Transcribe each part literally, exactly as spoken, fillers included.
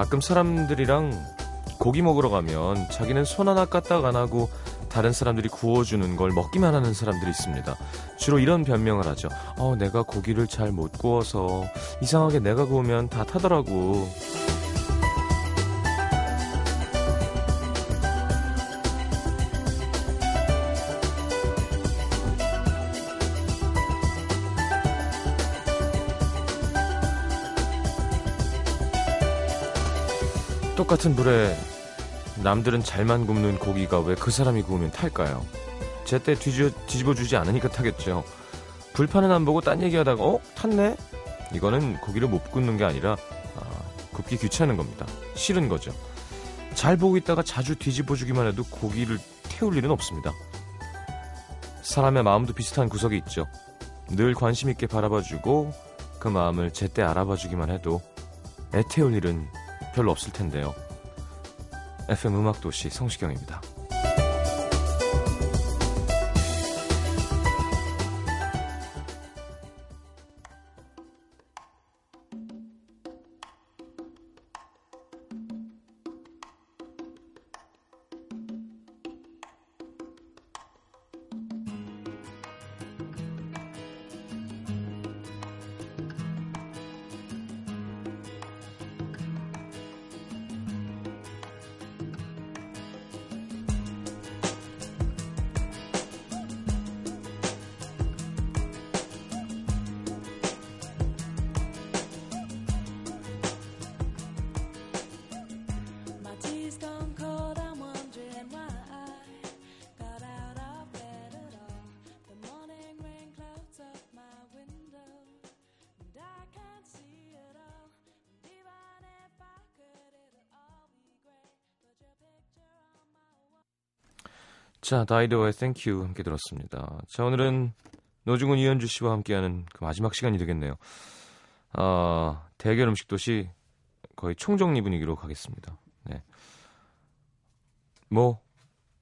가끔 사람들이랑 고기 먹으러 가면 자기는 손 하나 까딱 안 하고 다른 사람들이 구워주는 걸 먹기만 하는 사람들이 있습니다. 주로 이런 변명을 하죠. 어, 내가 고기를 잘 못 구워서 이상하게 내가 구우면 다 타더라고. 똑같은 불에 남들은 잘만 굽는 고기가 왜 그 사람이 구우면 탈까요? 제때 뒤집어, 뒤집어주지 않으니까 타겠죠. 불판은 안 보고 딴 얘기하다가 어? 탔네? 이거는 고기를 못 굽는 게 아니라 아, 굽기 귀찮은 겁니다. 싫은 거죠. 잘 보고 있다가 자주 뒤집어주기만 해도 고기를 태울 일은 없습니다. 사람의 마음도 비슷한 구석이 있죠. 늘 관심 있게 바라봐주고 그 마음을 제때 알아봐주기만 해도 애태울 일은 별로 없을 텐데요. 에프엠 음악도시 성시경입니다. 자, 다이도의 땡큐 함께 들었습니다. 자, 오늘은 노중훈 이현주 씨와 함께하는 그 마지막 시간이 되겠네요. 아, 대결 음식 도시 거의 총정리 분위기로 가겠습니다. 네. 뭐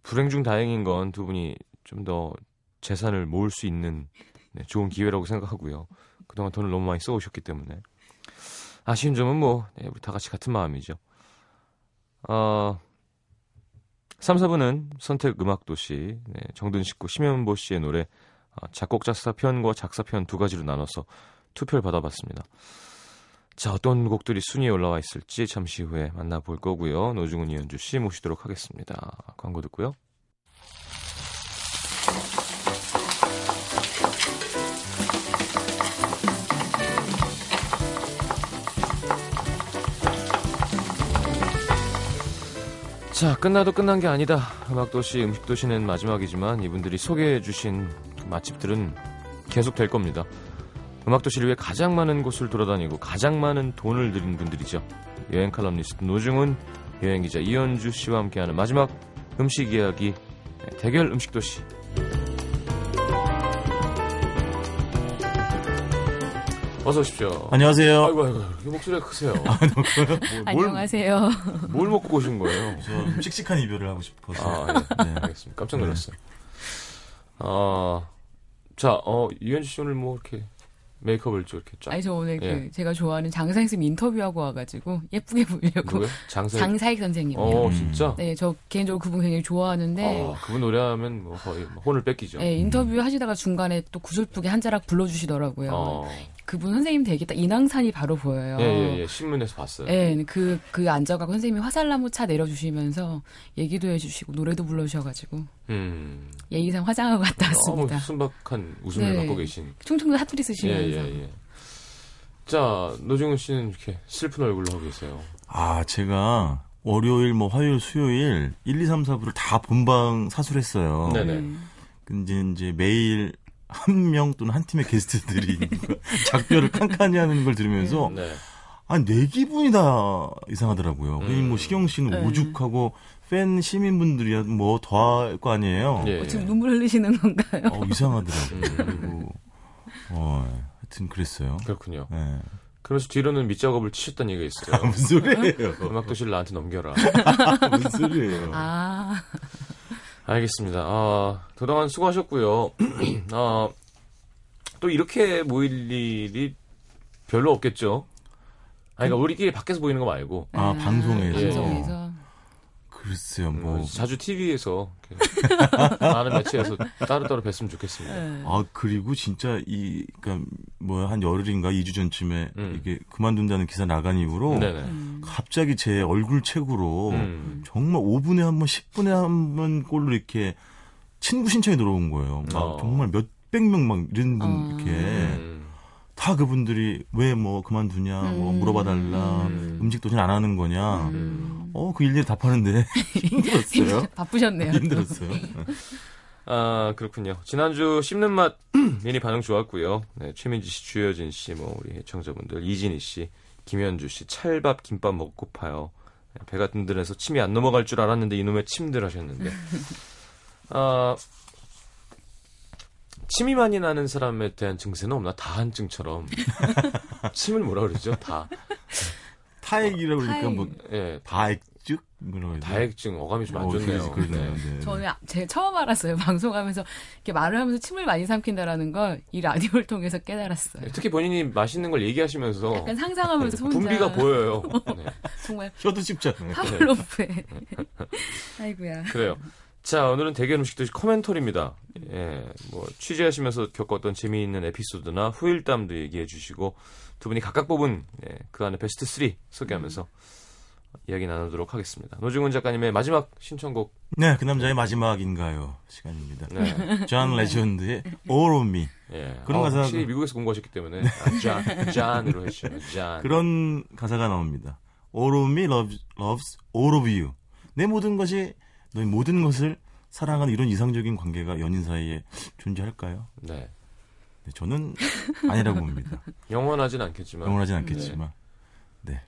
불행 중 다행인 건 두 분이 좀 더 재산을 모을 수 있는 네, 좋은 기회라고 생각하고요. 그동안 돈을 너무 많이 써오셨기 때문에 아쉬운 점은 뭐 네, 우리 다 같이 같은 마음이죠. 아. 삼, 사 부는 선택 음악도시, 네, 정든식 구 심현보 씨의 노래 작곡자 사편과 작사 편 두 가지로 나눠서 투표를 받아봤습니다. 자, 어떤 곡들이 순위에 올라와 있을지 잠시 후에 만나볼 거고요. 노중훈, 이현주 씨 모시도록 하겠습니다. 광고 듣고요. 자, 끝나도 끝난 게 아니다. 음악도시, 음식도시는 마지막이지만 이분들이 소개해 주신 맛집들은 계속 될 겁니다. 음악도시를 위해 가장 많은 곳을 돌아다니고 가장 많은 돈을 들인 분들이죠. 여행 칼럼니스트 노중훈, 여행기자 이현주 씨와 함께하는 마지막 음식 이야기 대결 음식도시. 어서 오십시오. 안녕하세요. 아이고, 아이고, 이렇게 목소리가 크세요. 아, 너무 커요? 뭘, 안녕하세요. 뭘 먹고 오신 거예요? 저 씩씩한 이별을 하고 싶어서. 아, 예. 네. 알겠습니다. 깜짝 놀랐어요. 네. 아, 자, 어, 유현주 씨 오늘 뭐 이렇게 메이크업을 좀 이렇게 쫙. 아니, 저 오늘 예. 그 제가 좋아하는 장사익 선생님 인터뷰하고 와가지고 예쁘게 보려고. 누구요? 장사익, 장사익 선생님. 어, 진짜? 네, 저 개인적으로 그분 굉장히 좋아하는데. 아, 그분 노래하면 뭐 거의 혼을 뺏기죠. 네, 인터뷰 하시다가 중간에 또 구슬프게 한 자락 불러주시더라고요. 어. 그분 선생님 되겠다. 인왕산이 바로 보여요. 예, 예, 예. 신문에서 봤어요. 예, 그, 그 앉아가고 선생님이 화살나무 차 내려주시면서 얘기도 해주시고 노래도 불러주셔가지고. 음. 예의상 화장하고 갔다 왔습니다. 너무 순박한 웃음을 네. 갖고 계신. 충청도 사투리 쓰시면서. 예, 예, 예. 자, 노중훈 씨는 이렇게 슬픈 얼굴로 하고 계세요. 아, 제가 월요일, 뭐 화요일, 수요일 일, 이, 삼, 사 부를 다 본방 사수했어요. 네네. 근데 이제 매일 한 명 또는 한 팀의 게스트들이 작별을 칸칸이 하는 걸 들으면서 네. 아, 내 기분이 다 이상하더라고요. 음. 뭐 시경 씨는 네. 오죽하고 팬 시민분들이야 뭐 더할 거 아니에요. 예. 어, 지금 눈물 흘리시는 건가요? 어, 이상하더라고요. 음. 그리고 어, 하여튼 그랬어요. 그렇군요. 네. 그래서 뒤로는 밑작업을 치셨다는 얘기가 있어요. 아, 무슨 소리예요? 음악도시를 나한테 넘겨라. 아, 무슨 소리예요? 아... 알겠습니다. 아, 그동안 수고하셨고요. 아, 또 이렇게 모일 일이 별로 없겠죠? 아니, 그러니까 우리끼리 밖에서 보이는 거 말고. 아, 아 방송에서. 방송에서. 글쎄요, 뭐. 자주 티비에서. 많은 매체에서 따로따로 뵀으면 좋겠습니다. 네. 아, 그리고 진짜 이, 그니까, 뭐, 한 열흘인가 이 주 전쯤에 음. 이게 그만둔다는 기사 나간 이후로 음. 갑자기 제 얼굴 책으로 음. 정말 오 분에 한 번, 십 분에 한 번 꼴로 이렇게 친구 신청이 들어온 거예요. 막 어. 정말 몇백 명 막 이런 분 어. 이렇게. 음. 다 그분들이 왜 뭐 그만두냐, 음. 뭐 물어봐달라, 음. 음식도 잘 안 하는 거냐. 음. 어, 그 일일이 답하는데 힘들었어요. 바쁘셨네요. 힘들었어요. 아, 그렇군요. 지난주 씹는 맛 미니 반응 좋았고요. 네, 최민지 씨, 주여진 씨, 뭐 우리 애청자분들, 이진희 씨, 김현주 씨, 찰밥, 김밥 먹고파요. 배가 든든해서 침이 안 넘어갈 줄 알았는데 이놈의 침들 하셨는데. 아... 침이 많이 나는 사람에 대한 증세는 없나? 다한증처럼. 침을 뭐라 그러죠? 다. 타액이라고 그러니까 뭐, 예. 다액증? 다액증. 어감이 좀 안 좋네요. 네. 네. 저는 제가 처음 알았어요. 방송하면서 이렇게 말을 하면서 침을 많이 삼킨다라는 걸 이 라디오를 통해서 깨달았어요. 특히 본인이 맛있는 걸 얘기하시면서 약간 상상하면서 손자. 분비가 보여요. 네. 정말. 저도 쉽잖아요. 파블로프에. 아이고야. 그래요. 자, 오늘은 대결 음식 도시 커멘터리입니다. 예, 뭐 취재하시면서 겪었던 재미있는 에피소드나 후일담도 얘기해 주시고 두 분이 각각 뽑은 예, 그 안에 베스트 삼 소개하면서 음. 이야기 나누도록 하겠습니다. 노중훈 작가님의 마지막 신청곡. 네, 그 남자의 마지막인가요 시간입니다. 네. 존 레전드의 All of Me. 예. 그런 어, 가사. 혹시 미국에서 공부하셨기 때문에 네. 아, 잔으로 해주죠. 잔. 그런 가사가 나옵니다. All of Me loves, loves all of you. 내 모든 것이 너희 모든 것을 사랑하는 이런 이상적인 관계가 연인 사이에 존재할까요? 네. 네 저는 아니라고 봅니다. 영원하진 않겠지만. 영원하진 않겠지만. 네. 네.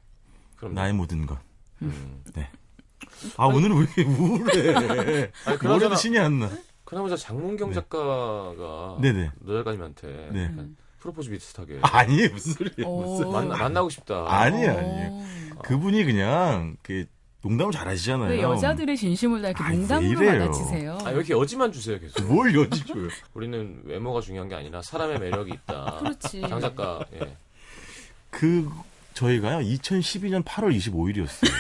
그럼 나의 모든 것. 음. 네. 아, 아니, 오늘은 왜 우울해. 머리도 신이 안 나. 그나마저 장문경 작가가 네네. 노 작가님한테 네. 프로포즈 비슷하게. 아니에요. 무슨 소리예요. 무슨. 만나, 만나고 싶다. 아니에요. 아니에요. 그분이 그냥... 그. 농담을 잘 하시잖아요. 왜 여자들의 진심을 다 이렇게 아이, 농담으로 받아치세요? 아, 여기 여지만 주세요, 계속. 뭘 여지 줘요? 우리는 외모가 중요한 게 아니라 사람의 매력이 있다. 그렇지. 장 작가, 예. 그, 저희가요, 이천십이 년 팔월 이십오일이었어요.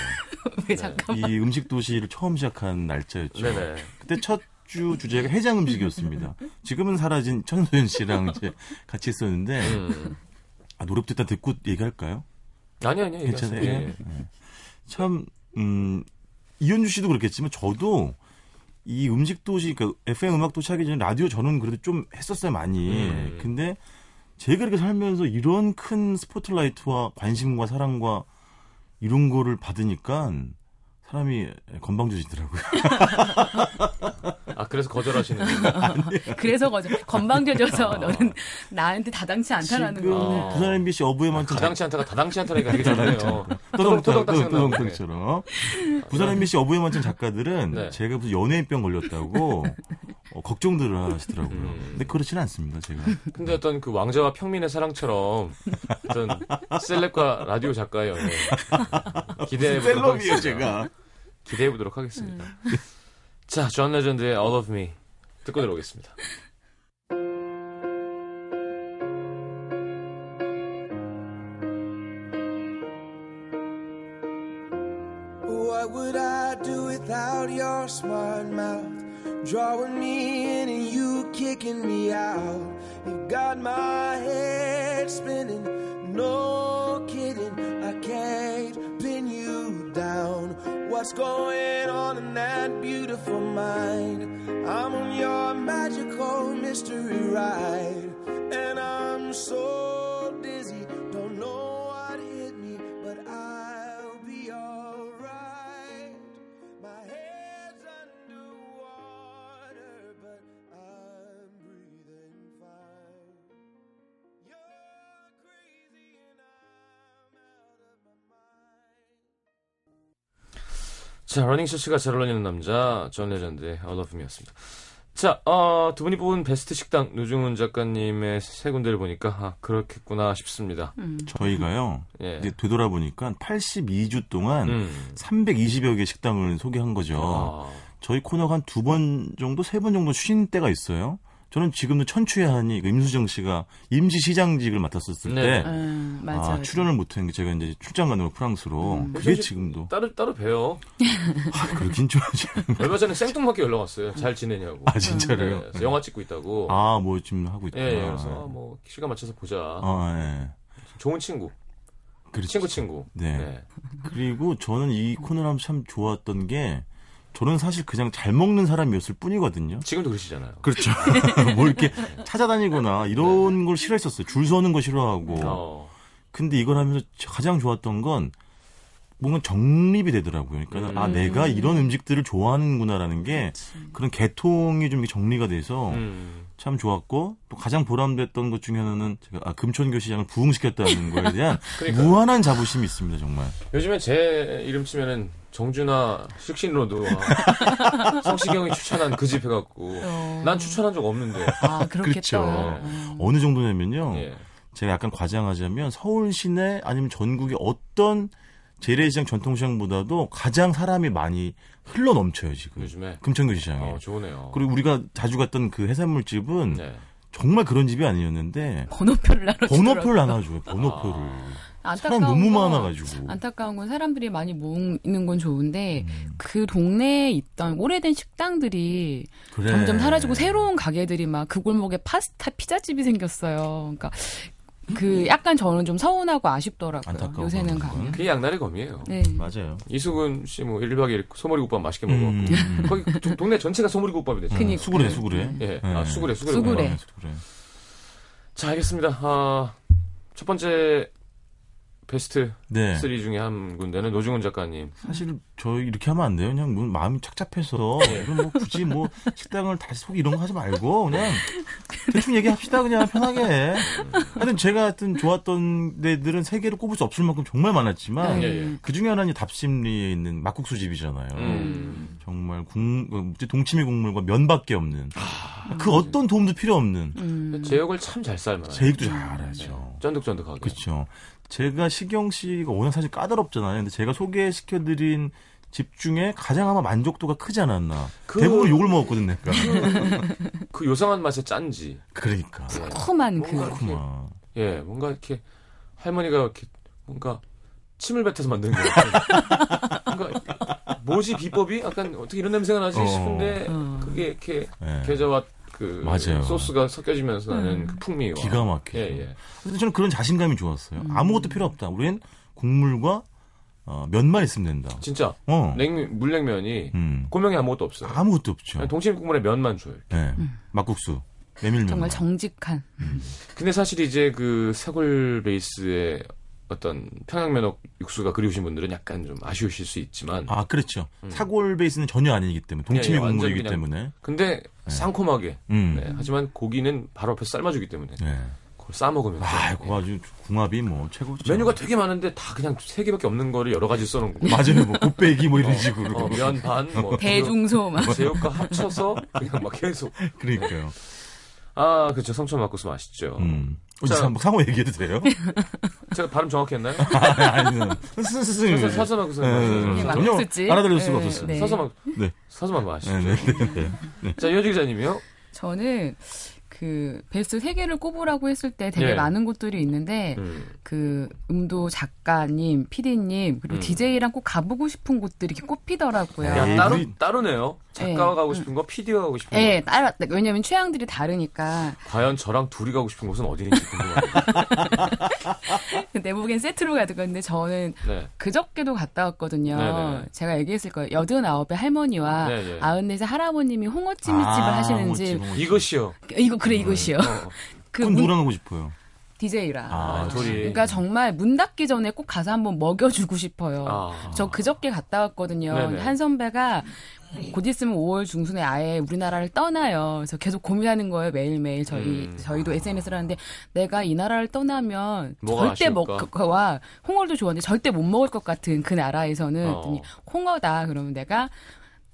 왜 잠깐만. 이 음식도시를 처음 시작한 날짜였죠. 네네. 그때 첫 주 주제가 해장 음식이었습니다. 지금은 사라진 천소연 씨랑 이제 같이 있었는데, 음. 아, 노력됐다 듣고 얘기할까요? 아니, 아니, 괜찮아요. 예. 네. 참, 음, 이현주 씨도 그렇겠지만 저도 이 음식도시, 그러니까 에프엠 음악도시 하기 전에 라디오 저는 그래도 좀 했었어요, 많이. 음. 근데 제가 이렇게 살면서 이런 큰 스포트라이트와 관심과 사랑과 이런 거를 받으니까 사람이 건방져지더라고요. 아, 그래서 거절하시는 거예요? 그래서 거절. 건방져져서 아. 너는 나한테 다당치 않다라는 거예요. 부산 엠비씨 어부에만. 아, 다당치 않다가 다당치 않다라니까 되게 잘하네요. 떠덩떠덩떠덩처럼. 부산 엠비씨 어부에만찬 작가들은 네. 제가 무슨 연예인병 걸렸다고 어, 걱정들을 하시더라고요. 음. 근데 그렇지는 않습니다, 제가. 근데 어떤 그 왕자와 평민의 사랑처럼 어떤 셀럽과 라디오 작가의 연애. 기대해보도록 하겠습니다. 제가. 기대해 보도록 하겠습니다. 음. 자, 존 레전드의 All of Me 듣고 들어오겠습니다. What would I do without your smart mouth? Drawing me in and you kicking me out. You've got my head spinning. No kidding, I can't pin you down. What's going on in that beautiful mind? I'm on your magical mystery ride, and I'm so dizzy, don't know what hit me, but I'll be alright. My head's underwater, but I'm breathing fine. You're crazy and I'm out of my mind. 자, 러닝셔츠가 잘 어울리는 남자, 존 레전드의 All of Me였습니다. 자, 어, 두 분이 뽑은 베스트 식당, 노중훈 작가님의 세 군데를 보니까, 아, 그렇겠구나 싶습니다. 음. 저희가요, 예. 이제 되돌아보니까 팔십이 주 동안 음. 삼백이십여 개 식당을 소개한 거죠. 아. 저희 코너가 한 두 번 정도, 세 번 정도 쉰 때가 있어요. 저는 지금도 천추의 한이 임수정 씨가 임시시장직을 맡았었을 네. 때 음, 아, 출연을 못한 게 제가 이제 출장 가는 거 프랑스로 음. 그게 지금도 따로 따로 뵈요. 아, 그렇긴 좀 얼마 전에 생뚱맞게 연락 왔어요. 잘 지내냐고. 아 진짜로요? 네, 영화 찍고 있다고. 아 뭐 지금 하고 있다. 네, 그래서 뭐 시간 맞춰서 보자. 아, 네. 좋은 친구. 그렇지. 친구 친구. 네. 네. 그리고 저는 이 코너랑 참 좋았던 게. 저는 사실 그냥 잘 먹는 사람이었을 뿐이거든요. 지금도 그러시잖아요. 그렇죠. 뭐 이렇게 찾아다니거나 이런 네. 걸 싫어했었어요. 줄 서는 거 싫어하고. 어. 근데 이걸 하면서 가장 좋았던 건 뭔가 정립이 되더라고요. 그러니까 음. 아 내가 이런 음식들을 좋아하는구나라는 게 그렇지. 그런 계통이 좀 정리가 돼서 음. 참 좋았고 또 가장 보람됐던 것 중에 하나는 제가 아, 금천교 시장을 부흥시켰다는 거에 대한 그러니까. 무한한 자부심이 있습니다. 정말. 요즘에 제 이름 치면은 정준하 식신로도 아, 성시경이 추천한 그 집 해갖고 어... 난 추천한 적 없는데. 아 그렇겠죠. 네. 어느 정도냐면요. 예. 제가 약간 과장하자면 서울 시내 아니면 전국의 어떤 재래시장 전통시장보다도 가장 사람이 많이 흘러 넘쳐요 지금. 요즘에 금천교 시장에. 어, 좋네요. 그리고 우리가 자주 갔던 그 해산물집은 네. 정말 그런 집이 아니었는데 번호표를 나눠 번호표를 나눠줘요. 번호표를. 아. 안타까운 사람 너무 건, 많아가지고. 안타까운 건 사람들이 많이 모이는 건 좋은데 음. 그 동네에 있던 오래된 식당들이 그래. 점점 사라지고 새로운 가게들이 막 그 골목에 파스타 피자집이 생겼어요. 그러니까 그 약간 저는 좀 서운하고 아쉽더라고요. 요새는 가면. 그게 양날의 검이에요. 네. 맞아요. 이수근 씨 뭐 일 박 이 일 소머리국밥 맛있게 음. 먹어갖고 거기 동네 전체가 소머리국밥이 됐잖아요. 그니까. 수구레 수구레. 예. 네. 아 수구레 수구레. 수구레. 수구레. 자 알겠습니다. 아, 첫 번째. 베스트 네. 삼 중에 한 군데는 노중훈 작가님. 사실 저 이렇게 하면 안 돼요. 그냥 마음이 착잡해서 네. 뭐 굳이 뭐 식당을 다시 속 이런 거 하지 말고 그냥 대충 얘기합시다. 그냥 편하게. 네. 하여튼 제가 하여튼 좋았던 데들은 세 개를 꼽을 수 없을 만큼 정말 많았지만 네. 그중에 하나는 답심리에 있는 막국수 집이잖아요. 음. 정말 국, 동치미 국물과 면밖에 없는 아, 그 네. 어떤 도움도 필요 없는 음. 제육을 참 잘 삶아요. 제육도 잘 알아야죠. 네. 쫀득쫀득하게. 그렇죠. 제가 시경 씨가 워낙 사실 까다롭잖아요. 근데 제가 소개시켜드린 집 중에 가장 아마 만족도가 크지 않았나. 그... 대부분 욕을 먹었거든, 내가. 그 요상한 맛에 짠지. 그러니까. 푸짐한 그. 푸짐한. 예, 뭔가 이렇게 할머니가 이렇게 뭔가 침을 뱉어서 만든 거 같아요. 뭔가 뭐지 비법이? 약간 어떻게 이런 냄새가 나지 싶은데 어... 그게 이렇게 네. 계좌와 그 맞아요. 소스가 섞여지면서 나는 음. 그 풍미와 기가 막히죠. 예, 예. 근데 저는 그런 자신감이 좋았어요. 음. 아무것도 필요 없다. 우린 국물과 어, 면만 있으면 된다. 진짜. 어. 냉면, 물냉면이 음. 고명이 아무것도 없어요. 아무것도 없죠. 동치미 국물에 면만 줘요. 네. 음. 막국수, 메밀면. 정말 정직한. 음. 근데 사실 이제 그 사골 베이스의 어떤 평양면옥 육수가 그리우신 분들은 약간 좀 아쉬우실 수 있지만. 아, 그렇죠. 음. 사골 베이스는 전혀 아니기 때문에. 동치미 예, 예, 국물이기 때문에. 근데 네. 상콤하게. 음. 네. 하지만 고기는 바로 앞에서 삶아주기 때문에. 네. 그걸 싸먹으면서. 아, 그거 아주 궁합이 뭐 최고죠. 메뉴가 되게 많은데 다 그냥 세 개밖에 없는 거를 여러 가지 써놓은 거. 맞아요. 뭐 곱빼기 뭐 이런 식으로. 어, 어, 면 반, 뭐. 대중소 막. 제육과 합쳐서 그냥 막 계속. 그러니까요. 아, 그렇죠. 성촌 막국수 맛있죠. 음. 자, 상호 얘기해도 돼요? 제가 발음 정확히 했나요? 아니요. 스스스. 서서 막국수. 전혀 알아들을 수가 없었어요. 서서 막. 네. 서서 막 맛있죠. 네. 자, 이현주 기자님이요? 저는 그 베스트 세 개를 꼽으라고 했을 때 되게 예. 많은 곳들이 있는데 음. 그 음도 작가님, 피디님 그리고 음. 디제이랑 꼭 가보고 싶은 곳들이 이렇게 꼽히더라고요. 야, 따로 따로네요. 작가가 예. 가고 싶은 거, 피디가 가고 싶은 예, 거. 예, 왜냐하면 취향들이 다르니까. 과연 저랑 둘이 가고 싶은 곳은 어디인지 궁금해요. 내보기엔 세트로 가던데 저는 네. 그저께도 갔다 왔거든요. 네네. 제가 얘기했을 거예요. 여든 아홉의 할머니와 아흔 넷의 할아버님이 홍어찜 아, 집을 하시는지. 이것이요. 이거 그래 이것이요. 어. 그 그건 누구랑 하고 싶어요? 디제이랑. 아, 그러니까 정말 문 닫기 전에 꼭 가서 한번 먹여주고 싶어요. 아. 저 그저께 갔다 왔거든요. 네네. 한 선배가 곧 있으면 오월 중순에 아예 우리나라를 떠나요. 그래서 계속 고민하는 거예요. 매일매일 저희 음. 저희도 에스엔에스를 하는데 내가 이 나라를 떠나면 절대 먹과 홍어도 좋아하는데 절대 못 먹을 것 같은 그 나라에서는 어. 그랬더니 홍어다. 그러면 내가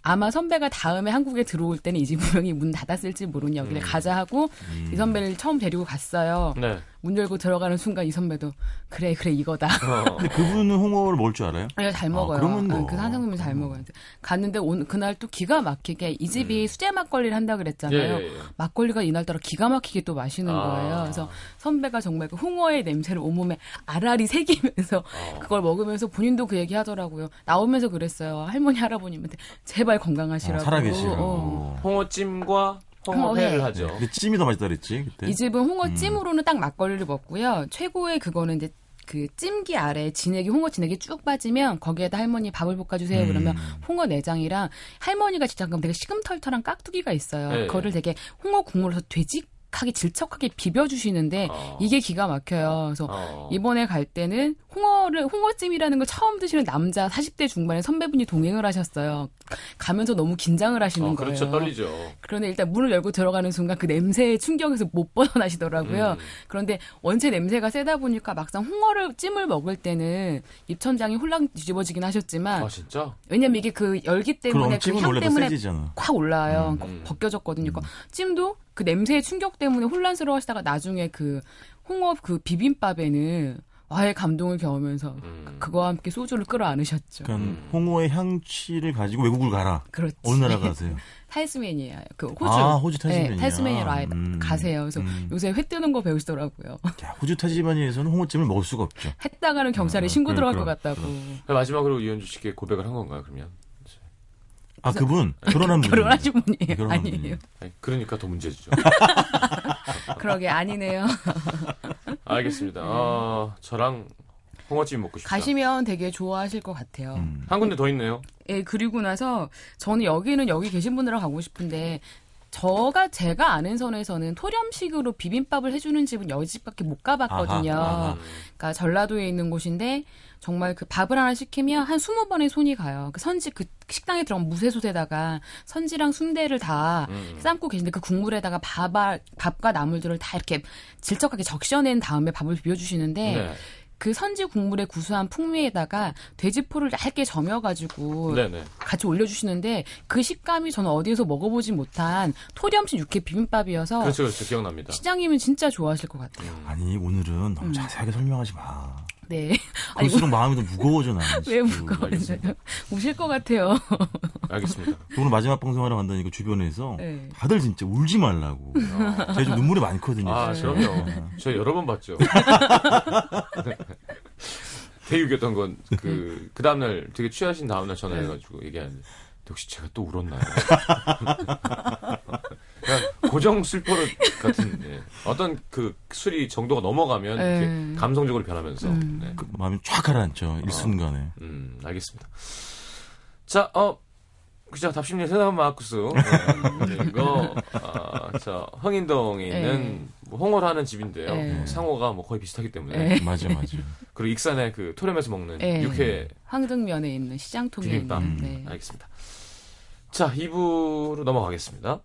아마 선배가 다음에 한국에 들어올 때는 이 집 분명히 문 닫았을지 모르니 여기를 음. 가자 하고 음. 이 선배를 처음 데리고 갔어요. 네. 문 열고 들어가는 순간 이 선배도 그래 그래 이거다. 어. 근데 그분은 홍어를 먹을 줄 알아요? 네, 잘 먹어요. 아, 그러면 뭐. 네, 그 한상님이 잘 먹어요. 갔는데 오늘 그날 또 기가 막히게 이 집이 음. 수제 막걸리를 한다 그랬잖아요. 예, 예, 예. 막걸리가 이날따라 기가 막히게 또 마시는 아. 거예요. 그래서 선배가 정말 그 홍어의 냄새를 온몸에 알알이 새기면서 아. 그걸 먹으면서 본인도 그 얘기 하더라고요. 나오면서 그랬어요. 할머니 할아버님한테 제발 건강하시라고. 아, 살아계시라고. 어. 홍어찜과 홍어회를 하죠. 근데 찜이 더 맛있다 그랬지 그때. 이 집은 홍어찜으로는 음. 딱 막걸리를 먹고요. 최고의 그거는 이제 그 찜기 아래에 진액이 홍어 진액이 쭉 빠지면 거기에다 할머니 밥을 볶아주세요. 음. 그러면 홍어 내장이랑 할머니가 진짜 되게 시금털털한 깍두기가 있어요. 네. 그거를 되게 홍어 국물에서 돼지 하게 질척하게 비벼주시는데 어. 이게 기가 막혀요. 그래서 어. 이번에 갈 때는 홍어를 홍어찜이라는 걸 처음 드시는 남자 사십 대 중반의 선배분이 동행을 하셨어요. 가면서 너무 긴장을 하시는 어, 그렇죠, 거예요. 그렇죠, 떨리죠. 그런데 일단 문을 열고 들어가는 순간 그 냄새의 충격에서 못 벗어나시더라고요. 음. 그런데 원체 냄새가 세다 보니까 막상 홍어를 찜을 먹을 때는 입천장이 홀랑 뒤집어지긴 하셨지만 아 진짜? 왜냐면 이게 그 열기 때문에 그 향 때문에 확 올라와요. 음. 그러니까 벗겨졌거든요. 음. 그러니까 찜도 그 냄새의 충격 때문에 혼란스러워하시다가 나중에 그 홍어 그 비빔밥에는 아예 감동을 겨우면서 음. 그거와 함께 소주를 끌어안으셨죠. 그러니까 홍어의 향취를 가지고 외국을 가라. 그렇지. 어느 나라 가세요? 태즈메니아. 그 호주. 아, 호주 태즈메니아. 네, 태즈메니아로 아예 음. 가세요. 그래서 음. 요새 회 뜨는 거 배우시더라고요. 야, 호주 태즈메니아에서는 홍어찜을 먹을 수가 없죠. 했다가는 경찰에 아, 신고 그래, 들어갈 그래, 것 같다고. 그래. 마지막으로 이현주 씨께 고백을 한 건가요, 그러면? 아, 그분? 결혼한 분이에요. 결혼하신 분이에요. 결혼한 아니에요. 분이에요. 아니, 그러니까 더 문제죠. 그러게, 아니네요. 알겠습니다. 아, 저랑 홍어찜 먹고 싶다. 가시면 되게 좋아하실 것 같아요. 음. 한 군데 더 있네요. 예, 그리고 나서 저는 여기는 여기 계신 분들하고 가고 싶은데 저가 제가 아는 선에서는 토렴식으로 비빔밥을 해주는 집은 여기 집밖에 못 가봤거든요. 아하, 아하. 그러니까 전라도에 있는 곳인데 정말 그 밥을 하나 시키면 한 스무 번의 손이 가요. 그 선지 그 식당에 들어간 무쇠솥에다가 선지랑 순대를 다 음. 삶고 계신데 그 국물에다가 밥아, 밥과 나물들을 다 이렇게 질척하게 적셔낸 다음에 밥을 비벼주시는데 네. 그 선지 국물의 구수한 풍미에다가 돼지포를 얇게 저며가지고 네네. 같이 올려주시는데 그 식감이 저는 어디에서 먹어보지 못한 토렴식 육회 비빔밥이어서 그렇죠, 그렇죠. 기억납니다. 시장님은 진짜 좋아하실 것 같아요. 아니, 오늘은 너무 음. 자세하게 설명하지 마. 네. 그럴수록 아니, 마음이 더 무거워져, 나는. 왜 무거워져요? 우실 것 같아요. 알겠습니다. 오늘 마지막 방송하러 간다니까 주변에서 네. 다들 진짜 울지 말라고. 아. 제가 좀 눈물이 많거든요. 아, 그럼요. 저 여러 번 봤죠. 대육이었던 건 그 그 다음날 되게 취하신 다음날 전화해가지고 얘기하는데 역시 제가 또 울었나요? 고정 슬퍼로 같은 네. 어떤 그 술이 정도가 넘어가면 이렇게 감성적으로 변하면서 음. 네. 그 마음이 쫙 가라앉죠. 어. 일순간에. 음, 알겠습니다. 자, 어, 그죠. 답심리 세상 마쿠스 어, 그리고 어, 저 흥인동에 있는 뭐 홍어를 하는 집인데요. 에이. 상호가 뭐 거의 비슷하기 때문에. 에이. 맞아, 맞아. 그리고 익산에 그 토렴에서 먹는 에이. 육회 황등면에 있는 시장통에 비빔밥. 있는. 네. 알겠습니다. 자, 이 부로 넘어가겠습니다.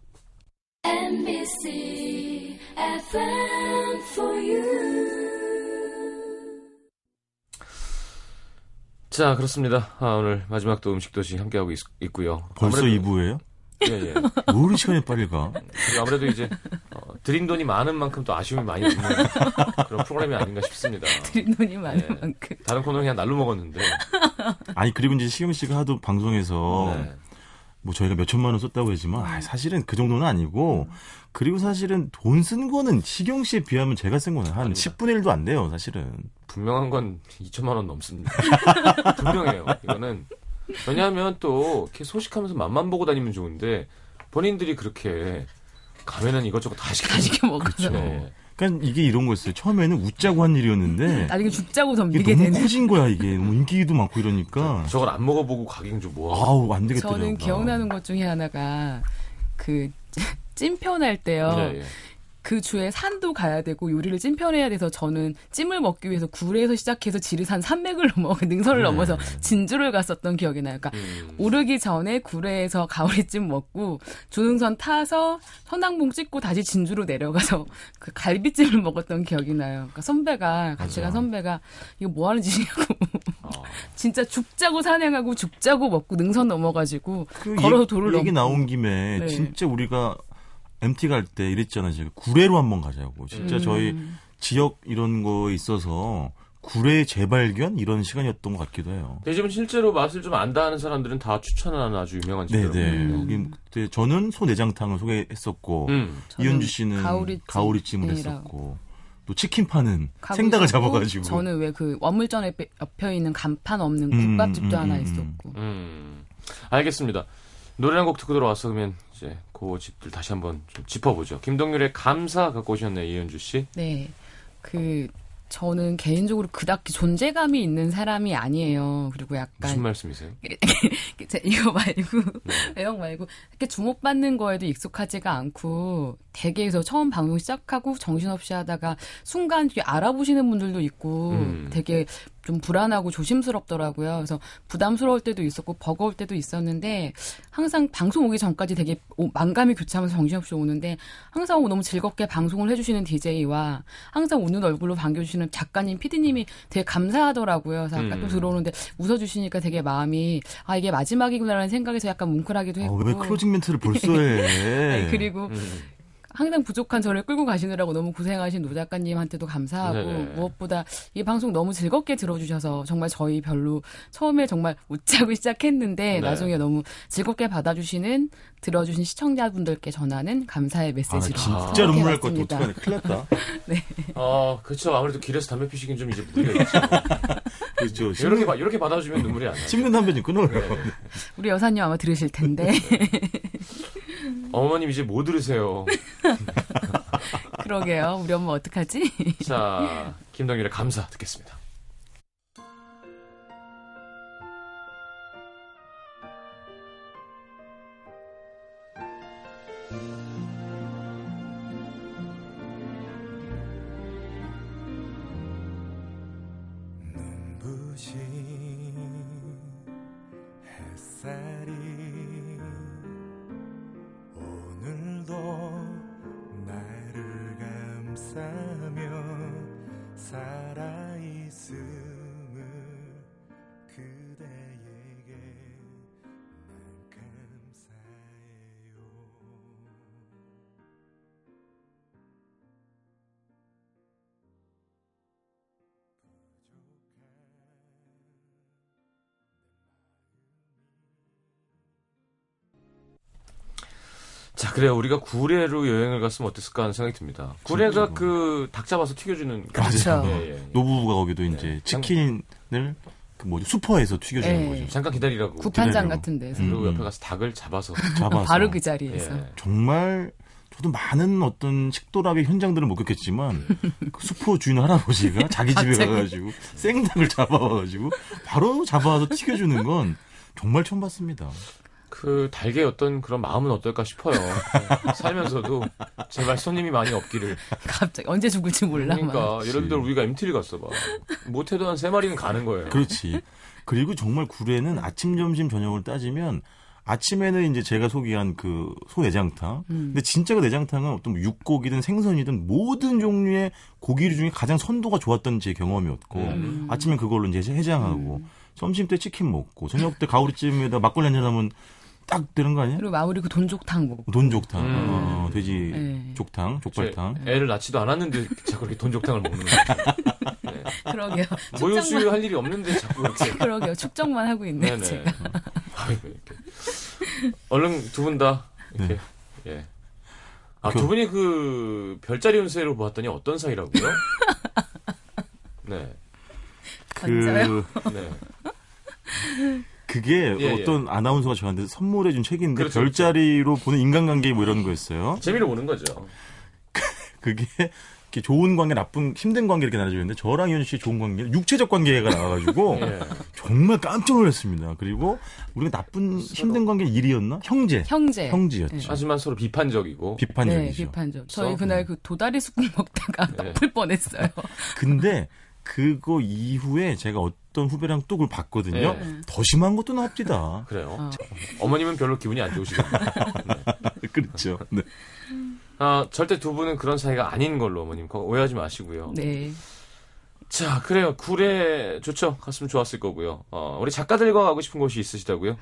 엠비씨 에프엠 for you. 자, 그렇습니다. 아, 오늘 마지막 또 음식도시 함께하고 있, 있고요. 벌써 아무래도, 이 부예요? 예, 예. 뭘 시간이 빨리 가? 아무래도 이제 어, 드린 돈이 많은 만큼 또 아쉬움이 많이 드는 그런 프로그램이 아닌가 싶습니다. 드린 돈이 많은 예. 만큼. 다른 코너는 그냥 날로 먹었는데. 아니, 그리고 이제 시경 씨가 하도 방송에서 네. 뭐 저희가 몇 천만 원 썼다고 했지만 아, 사실은 그 정도는 아니고 그리고 사실은 돈 쓴 거는 시경 씨에 비하면 제가 쓴 거는 한 아닙니다. 십분의 일도 안 돼요. 사실은 분명한 건 이천만 원 넘습니다. 분명해요. 이거는 왜냐하면 또 이렇게 소식하면서 맛만 보고 다니면 좋은데 본인들이 그렇게 가면은 이것저것 다 시켜, 시켜 먹죠. 그러니까 이게 이런 거였어요. 처음에는 웃자고 한 일이었는데 나중에 죽자고 덤비게 되는. 너무 커진 거야 이게. 너무 인기도 많고 이러니까. 저걸 안 먹어보고 가긴 좀 뭐. 아우 안 되겠다. 저는 내가. 기억나는 것 중에 하나가 그 찐편할 때요. 네, 예. 그 주에 산도 가야 되고 요리를 찐편해야 돼서 저는 찜을 먹기 위해서 구례에서 시작해서 지리산 산맥을 넘어 능선을 네. 넘어서 진주를 갔었던 기억이 나요. 그러니까 음. 오르기 전에 구례에서 가오리찜 먹고 조능선 타서 선당봉 찍고 다시 진주로 내려가서 그 갈비찜을 먹었던 기억이 나요. 그러니까 선배가 같이 맞아. 간 선배가 이거 뭐 하는 짓이냐고 어. 진짜 죽자고 산행하고 죽자고 먹고 능선 넘어가지고 그 걸어서 도를 넘고 얘기 나온 김에 네. 진짜 우리가 엠티 갈 때 이랬잖아요. 구례로 한번 가자고. 진짜 음. 저희 지역 이런 거에 있어서 구례 재발견 이런 시간이었던 것 같기도 해요. 대지만 실제로 맛을 좀 안다 하는 사람들은 다 추천하는 아주 유명한 집이에요. 네네. 그때 저는 소내장탕을 소개했었고 음. 이현주 씨는 가오리찜. 가오리찜을 했었고 또 치킨 파는 생닭을 잡아가지고 저는 왜 그 원물전 옆에, 옆에 있는 간판 없는 국밥집도 음, 음, 하나 있었고. 음. 알겠습니다. 노래 한 곡 듣고 들어와서 그러면 이제 그 집들 다시 한번 좀 짚어보죠. 김동률의 감사 갖고 오셨네요, 이현주 씨. 네. 그 저는 개인적으로 그닥 존재감이 있는 사람이 아니에요. 그리고 약간 무슨 말씀이세요? 이거 말고 외형 네. 말고 이렇게 주목받는 거에도 익숙하지가 않고 되게 그래서 처음 방송 시작하고 정신없이 하다가 순간 알아보시는 분들도 있고 음. 되게 좀 불안하고 조심스럽더라고요. 그래서 부담스러울 때도 있었고 버거울 때도 있었는데 항상 방송 오기 전까지 되게 만감이 교차하면서 정신없이 오는데 항상 너무 즐겁게 방송을 해주시는 디제이와 항상 웃는 얼굴로 반겨주시는 작가님, 피디님이 되게 감사하더라고요. 그래서 아까 음. 또 들어오는데 웃어주시니까 되게 마음이 아 이게 마지막이구나라는 생각에서 약간 뭉클하기도 했고. 아, 왜 클로징 멘트를 벌써 해. 그리고 음. 항상 부족한 저를 끌고 가시느라고 너무 고생하신 노 작가님한테도 감사하고 네네. 무엇보다 이 방송 너무 즐겁게 들어주셔서 정말 저희 별로 처음에 정말 웃자고 시작했는데 네. 나중에 너무 즐겁게 받아주시는 들어주신 시청자분들께 전하는 감사의 메시지로 아, 진짜 눈물 날 것 같아. 어떡하냐. 큰일 났다. 네. 아, 그렇죠. 아무래도 길에서 담배 피시긴 좀 이제 무리겠죠. 그렇죠. 이렇게, 바, 이렇게 받아주면 눈물이 안 나요. 씹는 담배 좀 끊어요. 네. 우리 여사님 아마 들으실 텐데. 어머님 이제 뭐 들으세요. 그러게요. 우리 엄마 어떡하지? 자, 김동률의 감사 듣겠습니다. 자, 그래요. 우리가 구례로 여행을 갔으면 어땠을까 하는 생각이 듭니다. 구례가 그 닭 잡아서 튀겨주는 그렇죠. 예, 예. 노부부가 거기도 이제 네. 치킨을 그 뭐지 수퍼에서 튀겨주는 예. 거죠. 잠깐 기다리라고. 구판장 같은 데서. 그리고 옆에 가서 닭을 잡아서. 잡아서. 바로 그 자리에서. 예. 정말 저도 많은 어떤 식도락의 현장들을 목격했지만 그 수퍼 주인 할아버지가 자기 집에 가가지고 생닭을 잡아와가지고 바로 잡아와서 튀겨주는 건 정말 처음 봤습니다. 그 닭의 어떤 그런 마음은 어떨까 싶어요. 살면서도 제발 손님이 많이 없기를. 갑자기 언제 죽을지 몰라. 그러니까 여러분들 우리가 엠티를 갔어 봐. 못해도 한 세 마리는 가는 거예요. 그렇지. 그리고 정말 구례는 아침, 점심, 저녁을 따지면 아침에는 이제 제가 소개한 그 소내장탕. 음. 근데 진짜 그 내장탕은 어떤 육고기든 생선이든 모든 종류의 고기 중에 가장 선도가 좋았던 제 경험이었고 음. 아침엔 그걸로 이제 해장하고 음. 점심 때 치킨 먹고 저녁 때 가오리찜에다 막걸리 한잔 하면 딱 되는 거 아니야? 그리고 마무리 그 돈족탕 먹고. 돈족탕. 음. 어, 돼지 네. 족탕, 족발탕. 애를 낳지도 않았는데 자꾸 이렇게 돈족탕을 먹는 거야. 네. 그러게요. 모유수유 할 일이 없는데 자꾸 이렇게. 그러게요. 축정만 하고 있네. 네네. 제가. 아이고, 이렇게. 얼른 두 분 다 이렇게. 네. 예. 아, 그... 두 분이 그 별자리 운세로 보았더니 어떤 사이라고요? 네. 그... 네. 그게 예, 어떤 예. 아나운서가 저한테 선물해 준 책인데 그렇죠, 별자리로 그렇죠. 보는 인간관계 뭐 이런 거였어요. 재미로 보는 거죠. 그게 이렇게 좋은 관계, 나쁜, 힘든 관계 이렇게 나눠져 있는데 저랑 이현주 씨 좋은 관계, 육체적 관계가 나와가지고 예. 정말 깜짝 놀랐습니다. 그리고 우리가 나쁜, 힘든 관계 일이었나? 형제. 형제. 형제였죠. 네. 하지만 서로 비판적이고. 비판적이죠. 네, 비판적. 저희 그날 그 도다리 숯국 먹다가 예. 나쁠 뻔했어요. 근데 그거 이후에 제가 어떤 후배랑 또 그걸 봤거든요. 예. 더 심한 것도 나옵니다. 그래요. 어. 어머님은 별로 기분이 안 좋으시거든요. 네. 그렇죠. 네. 아, 절대 두 분은 그런 사이가 아닌 걸로 어머님 오해하지 마시고요. 네. 자, 그래요. 구례 좋죠. 갔으면 좋았을 거고요. 어, 우리 작가들과 가고 싶은 곳이 있으시다고요?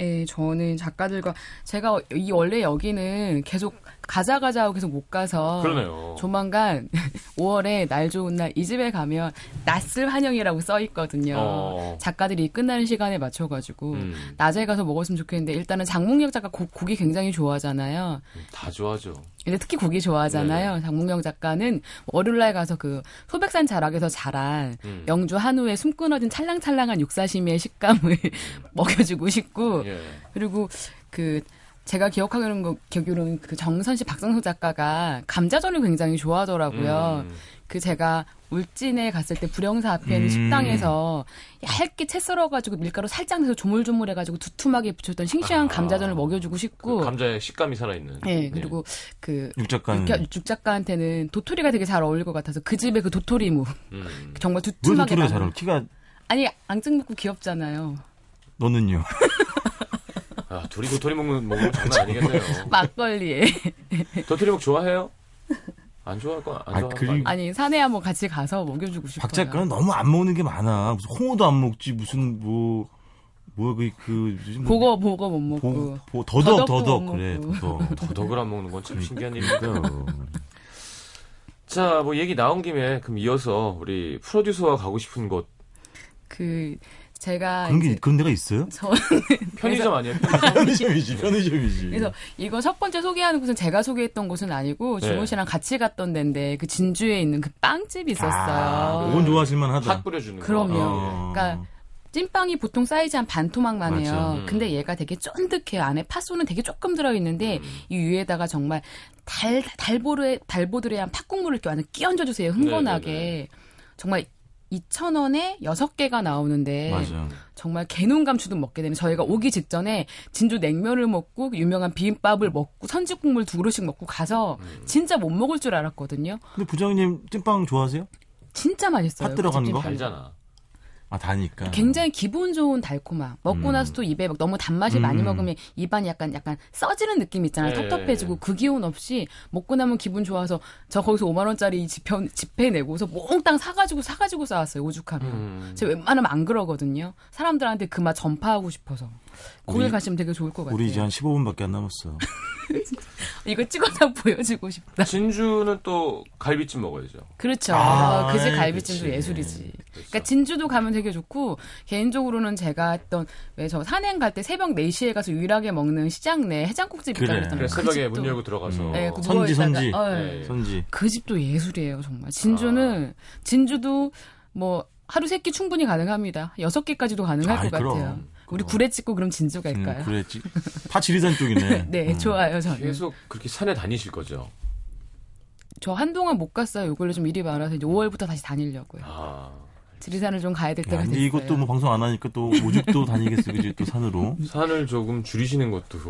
예, 저는 작가들과 제가 이 원래 여기는 계속 가자 가자 하고 계속 못 가서 그러네요. 조만간 오월에 날 좋은 날 이 집에 가면 낯을 환영이라고 써 있거든요. 어. 작가들이 끝나는 시간에 맞춰가지고 음. 낮에 가서 먹었으면 좋겠는데 일단은 장문경 작가 고, 고기 굉장히 좋아하잖아요. 다 좋아하죠. 근데 특히 고기 좋아하잖아요. 네네. 장문경 작가는 월요일날 가서 그 소백산 자락에서 자란 음. 영주 한우의 숨 끊어진 찰랑찰랑한 육사시미의 식감을 먹여주고 싶고 예. 그리고 그 제가 기억하는 거 기억으로는 그 정선 씨 박성수 작가가 감자전을 굉장히 좋아하더라고요. 음. 그 제가 울진에 갔을 때 불영사 앞에 있는 음. 식당에서 얇게 채 썰어가지고 밀가루 살짝 넣어서 조물조물해가지고 두툼하게 부쳤던 싱싱한 아, 감자전을 먹여주고 싶고 그 감자의 식감이 살아있는. 네, 그리고 예. 그 육작가는 육작가한테는 도토리가 되게 잘 어울릴 것 같아서 그 집에 그 도토리무 음. 정말 두툼하게. 왜 도토리가 잘 어울려? 키가 아니 앙증 먹고 귀엽잖아요. 너는요? 아, 도리 도토리 먹는 먹는 장난 아니겠네요. 막걸리에. 도토리 먹 좋아해요? 안 좋아할 거 안 좋아. 아니, 아니 산에 한번 같이 가서 먹여주고 싶어요. 박 작가는 너무 안 먹는 게 많아. 무슨 홍어도 안 먹지 무슨 뭐 뭐야 그 그 뭐, 보거 보거 못 먹고. 보, 보, 더덕 더덕 그래 더덕. 더덕을 안 먹는 건 참 신기한 일입니다. 자, 뭐 얘기 나온 김에 그럼 이어서 우리 프로듀서와 가고 싶은 곳. 그. 제가 그런 게 그런 데가 있어요? 저는 편의점 아니에요? 편의점이지, 편의점이지. 그래서 이거 첫 번째 소개하는 곳은 제가 소개했던 곳은 아니고 주호 씨랑 네. 같이 갔던 데인데 그 진주에 있는 그 빵집이 있었어요. 그건 아, 좋아하실만하다. 핫 뿌려주는. 그럼요. 어. 그러니까 찐빵이 보통 사이즈 한 반토막만 맞아. 해요. 음. 근데 얘가 되게 쫀득해요. 안에 팥소는 되게 조금 들어있는데 음. 이 위에다가 정말 달 달보르에 달보들에 한 팥국물을 이렇게 완전 끼얹어주세요. 흥건하게 네네네. 정말. 이천 원에 여섯 개가 나오는데 맞아요. 정말 개눈 감추듯 먹게 되면 저희가 오기 직전에 진주 냉면을 먹고 유명한 비빔밥을 먹고 선지국물 두 그릇씩 먹고 가서 진짜 못 먹을 줄 알았거든요. 근데 부장님 찐빵 좋아하세요? 진짜 맛있어요. 팥 들어가는 거? 달잖아. 아, 다니까. 굉장히 기분 좋은 달콤함. 먹고 음. 나서 또 입에 막 너무 단맛이 음. 많이 먹으면 입안이 약간, 약간 써지는 느낌 있잖아요. 네. 텁텁해지고 그 기운 없이 먹고 나면 기분 좋아서 저 거기서 오만 원짜리 지폐, 지폐 내고서 몽땅 사가지고, 사가지고 싸왔어요. 오죽하면. 음. 제가 웬만하면 안 그러거든요. 사람들한테 그 맛 전파하고 싶어서. 거기 가시면 되게 좋을 것 같아요. 우리 이제 한 십오 분밖에 안 남았어. 이거 찍어서 보여주고 싶다. 진주는 또 갈비찜 먹어야죠. 그렇죠. 아, 아, 그지 갈비찜도 그치. 예술이지. 그러니까 진주도 가면 되게 좋고 개인적으로는 제가 했던 왜 저 산행 갈 때 새벽 네 시에 가서 유일하게 먹는 시장 내 해장국집 그래. 있다고 그랬던 새벽에 그 집도, 문 열고 들어가서 음. 네, 그 선지 선지. 어, 네. 선지. 그 집도 예술이에요 정말. 진주는 아. 진주도 뭐 하루 세 끼 충분히 가능합니다. 여섯 끼까지도 가능할 아이, 것 그럼. 같아요. 우리 구례 찍고 그럼 진주 갈까요? 음, 구례 찍. 다 지리산 쪽이네. 네, 음. 좋아요. 저는. 계속 그렇게 산에 다니실 거죠? 저 한동안 못 갔어요. 요걸로 좀 일이 많아서 이제 오월부터 다시 다니려고요. 아. 지리산을 좀 가야 될 때가 됐어요. 이것도 뭐 방송 안 하니까 또 오죽도 다니겠어요. 그지? 또 산으로. 산을 조금 줄이시는 것도.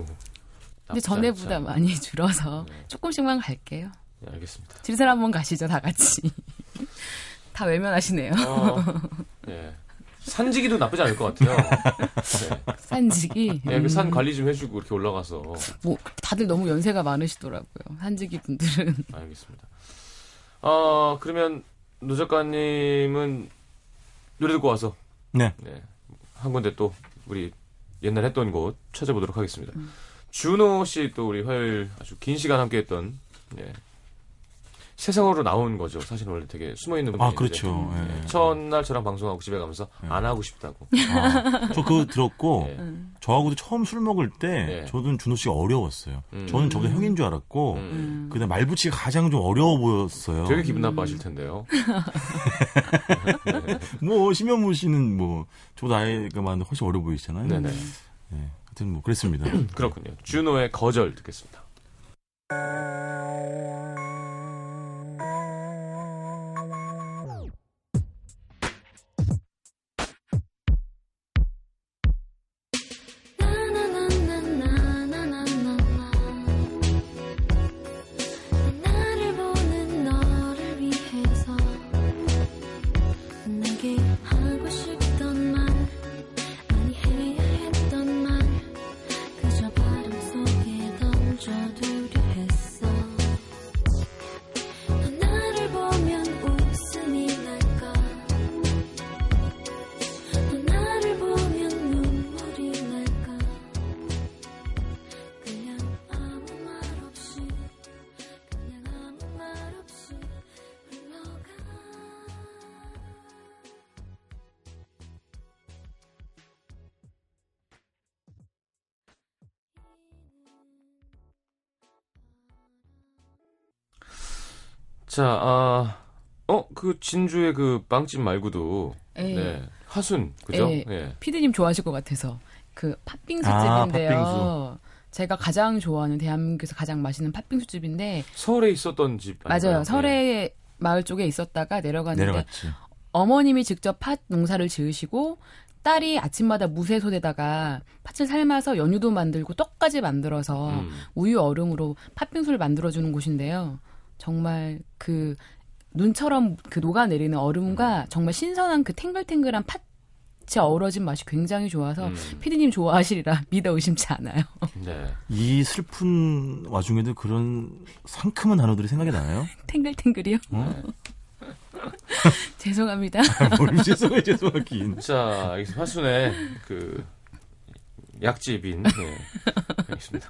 근데 전에보다 많이 줄어서 네. 조금씩만 갈게요. 네, 알겠습니다. 지리산 한번 가시죠, 다 같이. 다 외면하시네요. 어, 네. 산지기도 나쁘지 않을 것 같아요. 네. 산지기? 네, 그 산 관리 좀 해주고 이렇게 올라가서. 뭐, 다들 너무 연세가 많으시더라고요. 산지기 분들은. 알겠습니다. 어, 그러면 노 작가님은 노래 듣고 와서. 네. 네. 한 군데 또 우리 옛날 했던 곳 찾아보도록 하겠습니다. 음. 준호 씨 또 우리 화요일 아주 긴 시간 함께 했던. 네. 세상으로 나온 거죠. 사실 원래 되게 숨어있는 분이 아, 그렇죠. 예. 첫날 저랑 방송하고 집에 가면서 예. 안 하고 싶다고. 아, 저 그거 들었고 예. 저하고도 처음 술 먹을 때 예. 저는 준호 씨가 어려웠어요. 음. 저는 저도 음. 형인 줄 알았고 음. 근데 말붙이가 가장 좀 어려워 보였어요. 되게 기분 나빠하실 텐데요. 뭐 심현보 씨는 뭐 저도 나이가 많은데 훨씬 어려 보이시잖아요. 네네. 예. 하여튼 뭐 그랬습니다. 그렇군요. 준호의 거절 듣겠습니다. 자, 아, 어, 그 진주의 그 빵집 말고도 에이. 네, 화순, 그죠? 예. 피디님 좋아하실 것 같아서 그 팥빙수 아, 집인데요. 팥빙수. 제가 가장 좋아하는 대한민국에서 가장 맛있는 팥빙수 집인데 서울에 있었던 집 아닌가요? 맞아요. 서울에 네. 마을 쪽에 있었다가 내려갔는데 내려갔지. 어머님이 직접 팥 농사를 지으시고 딸이 아침마다 무쇠솥에다가 팥을 삶아서 연유도 만들고 떡까지 만들어서 음. 우유 얼음으로 팥빙수를 만들어주는 곳인데요. 정말 그 눈처럼 그 녹아내리는 얼음과 정말 신선한 그 탱글탱글한 팥이 어우러진 맛이 굉장히 좋아서 음. 피디님 좋아하시리라 믿어 의심치 않아요. 네. 이 슬픈 와중에도 그런 상큼한 단어들이 생각이 나나요? 탱글탱글이요? 어? 죄송합니다. 아, 뭘 죄송해, 죄송하긴. 자, 알겠습니다. 화순의 그 약집인. 네. 알겠습니다.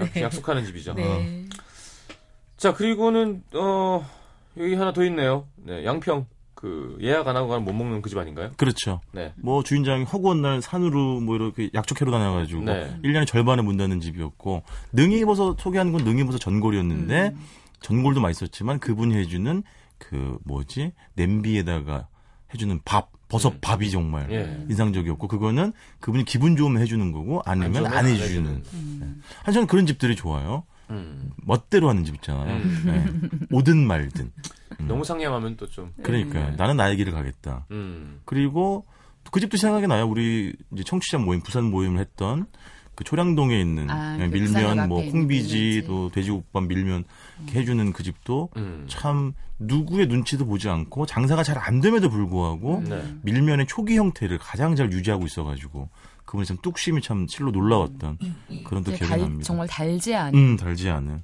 약, 네. 약속하는 집이죠. 네. 어. 자, 그리고는 어 여기 하나 더 있네요. 네, 양평. 그 예약 안 하고 가면 못 먹는 그 집 아닌가요? 그렇죠. 네. 뭐 주인장이 허구한 날 산으로 뭐 이렇게 약초캐로 다녀가지고 네. 일 년에 절반을 문 닫는 집이었고 능이버섯 소개하는 건 능이버섯 전골이었는데 음. 전골도 맛있었지만 그분이 해주는 그 뭐지 냄비에다가 해주는 밥 버섯 밥이 정말 예. 인상적이었고 그거는 그분이 기분 좋으면 해주는 거고 아니면 안, 안 해주는 음. 네. 한 저는 그런 집들이 좋아요. 음. 멋대로 하는 집 있잖아요. 음. 네. 오든 말든 음. 너무 상냥하면 또 좀 그러니까요. 네. 나는 나의 길을 가겠다. 음. 그리고 그 집도 생각이 나요. 우리 이제 청취자 모임 부산 모임을 했던 그 초량동에 있는 아, 그 밀면 뭐 콩비지 또 돼지국밥 밀면 음. 해주는 그 집도 음. 참 누구의 눈치도 보지 않고 장사가 잘 안 됨에도 불구하고 네. 밀면의 초기 형태를 가장 잘 유지하고 있어가지고 그분이 참 뚝심이 참 실로 놀라웠던 음. 그런 또 기억이 납니다. 정말 달지 않은. 음, 달지 않은.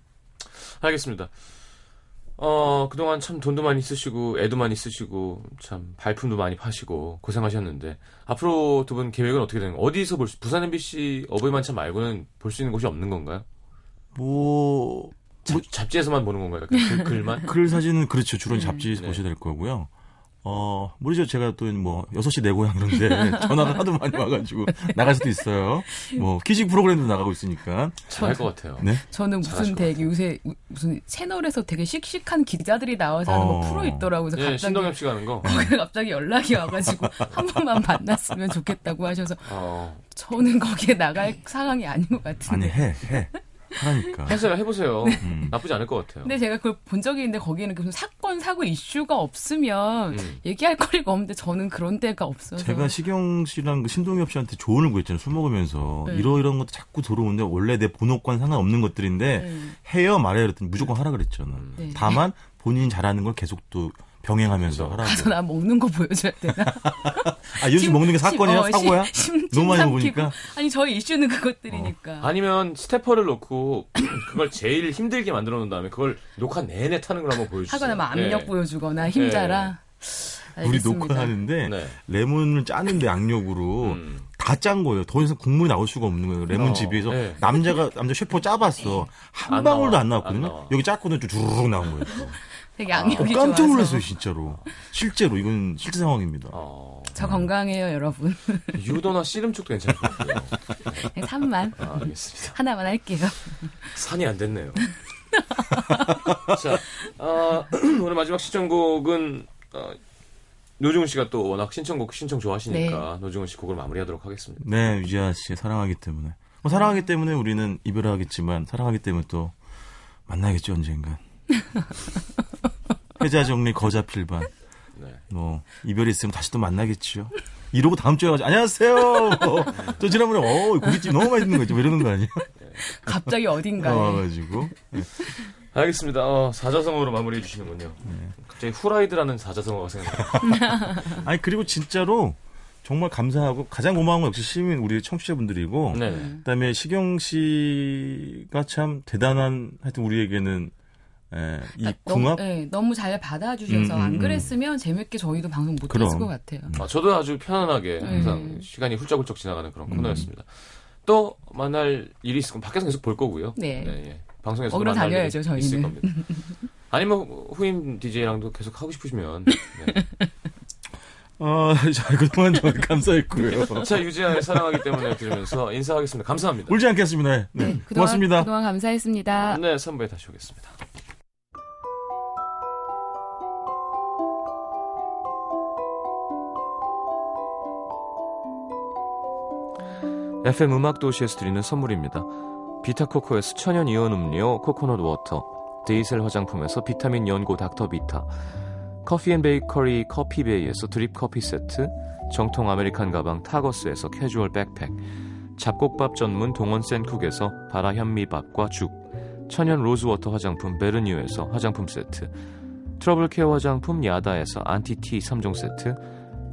알겠습니다. 어, 그동안 참 돈도 많이 쓰시고 애도 많이 쓰시고 참 발품도 많이 파시고 고생하셨는데 앞으로 두 분 계획은 어떻게 되는 거예요? 어디서 볼 수, 부산 엠비씨 어버이만참 말고는 볼 수 있는 곳이 없는 건가요? 뭐... 잡, 잡지에서만 보는 건가요? 글, 글만? 글 사진은 그렇죠. 주로 음. 잡지에서 네. 보셔야 될 거고요. 어, 모르죠. 제가 또 뭐 여섯 시 내 고향 그런데 전화가 하도 많이 와가지고 나갈 수도 있어요. 뭐 퀴즈 프로그램도 나가고 있으니까. 잘할 것 같아요. 네? 저는 무슨 되게 요새 무슨 채널에서 되게 씩씩한 기자들이 나와서 하는 어... 거 프로 있더라고요. 예, 신동엽 씨가 하는 거. 갑자기 연락이 와가지고 한 번만 만났으면 좋겠다고 하셔서 어... 저는 거기에 나갈 상황이 아닌 것 같은데. 아니 해 해. 하니까. 해서 해보세요. 네. 음. 나쁘지 않을 것 같아요. 근데 제가 그걸 본 적이 있는데 거기는 무슨 사건, 사고, 이슈가 없으면 음. 얘기할 거리가 없는데 저는 그런 데가 없어서. 제가 시경 씨랑 신동엽 씨한테 조언을 구했잖아요. 술 먹으면서. 네. 이러 이런 것도 자꾸 들어오는데 원래 내 본업과는 상관없는 것들인데 네. 해요 말해요 그랬더니 무조건 하라 그랬잖아. 네. 다만 본인이 잘하는 걸 계속 또 병행하면서 하라고. 가서 나 먹는 거 보여줘야 되나? 아, 요즘 심, 먹는 게 사건이야? 심, 어, 사고야? 심, 심, 너무 많이 먹으니까? 아니, 저희 이슈는 그것들이니까. 어. 아니면 스태퍼를 놓고 그걸 제일 힘들게 만들어 놓은 다음에 그걸 녹화 내내 타는 걸 한번 보여주세요. 하거나 막 압력 네. 보여주거나 힘자라. 네. 우리 녹화하는데 네. 레몬을 짜는데 악력으로 음. 다 짠 거예요. 더 이상 국물이 나올 수가 없는 거예요. 레몬즙에서 어, 네. 남자가, 남자 셰퍼 짜봤어. 한 안 방울도 나와. 안 나왔거든요. 안 여기 짰고는 주르륵 나온 거예요. 되게 양력이 아, 깜짝 놀랐어요, 진짜로. 실제로 이건 실제 상황입니다. 어... 저 건강해요, 여러분. 유도나 씨름축도 괜찮을 것 같아요. 산만. 아, 알겠습니다. 하나만 할게요. 산이 안 됐네요. 자, 어, 오늘 마지막 시청곡은 어, 노중훈 씨가 또 워낙 신청곡 신청 좋아하시니까 네. 노중훈 씨 곡을 마무리하도록 하겠습니다. 네, 유지아 씨 사랑하기 때문에. 뭐, 사랑하기 때문에 우리는 이별하겠지만 사랑하기 때문에 또 만나겠죠, 언젠간. 회자정리 거자필반 네. 뭐 이별이 있으면 다시 또 만나겠지요. 이러고 다음 주에 가서 안녕하세요. 뭐, 저 지난번에 어 고깃집 너무 맛있는 거지 뭐 이러는 거 아니야? 갑자기 어딘가에 와가지고. 네. 알겠습니다. 어, 사자성어로 마무리해 주시는군요. 네. 갑자기 후라이드라는 사자성어가 생각나요. 아니 그리고 진짜로 정말 감사하고 가장 고마운 건 역시 시민 우리 청취자분들이고 네. 그다음에 시경 씨가 참 대단한 하여튼 우리에게는. 예, 이 아, 궁합? 너무, 예, 너무 잘 받아주셔서 음, 음, 안 그랬으면 음. 재밌게 저희도 방송 못했을 것 같아요. 아, 저도 아주 편안하게 항상 예. 시간이 훌쩍훌쩍 지나가는 그런 음. 코너였습니다. 또 만날 일이 있으면 밖에서 계속 볼 거고요. 네. 예, 예. 방송에서 만날 다녀야죠, 일이 저희는. 있을 겁니다. 아니면 후임 디제이랑도 계속 하고 싶으시면. 네. 아, 자, 그동안 정말 감사했고요. 자, 유지아의 사랑하기 때문에 들으면서 인사하겠습니다. 감사합니다. 울지 않겠습니다. 네. 네, 그동안, 고맙습니다. 그동안 감사했습니다. 네, 삼 부에 다시 오겠습니다. 에프엠 음악도시에서 드리는 선물입니다. 비타코코에서 천연 이온 음료 코코넛 워터, 데이셀 화장품에서 비타민 연고 닥터 비타, 커피앤베이커리 커피베이에서 드립 커피 세트, 정통 아메리칸 가방 타거스에서 캐주얼 백팩, 잡곡밥 전문 동원 센쿡에서 바라 현미밥과 죽, 천연 로즈워터 화장품 베르뉴에서 화장품 세트, 트러블케어 화장품 야다에서 안티티 삼 종 세트,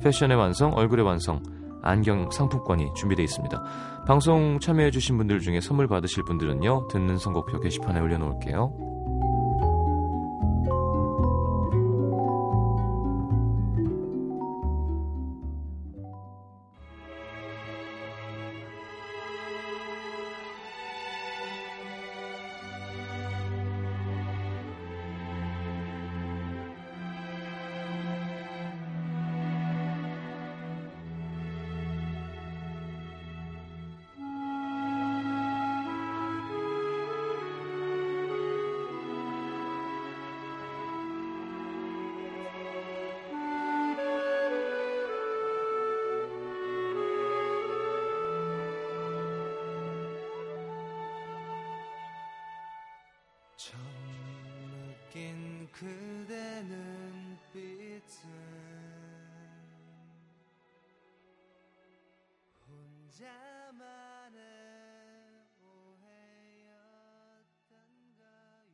패션의 완성, 얼굴의 완성, 안경 상품권이 준비되어 있습니다. 방송 참여해주신 분들 중에 선물 받으실 분들은요, 듣는 선곡표 게시판에 올려놓을게요. 그대 눈빛은 혼자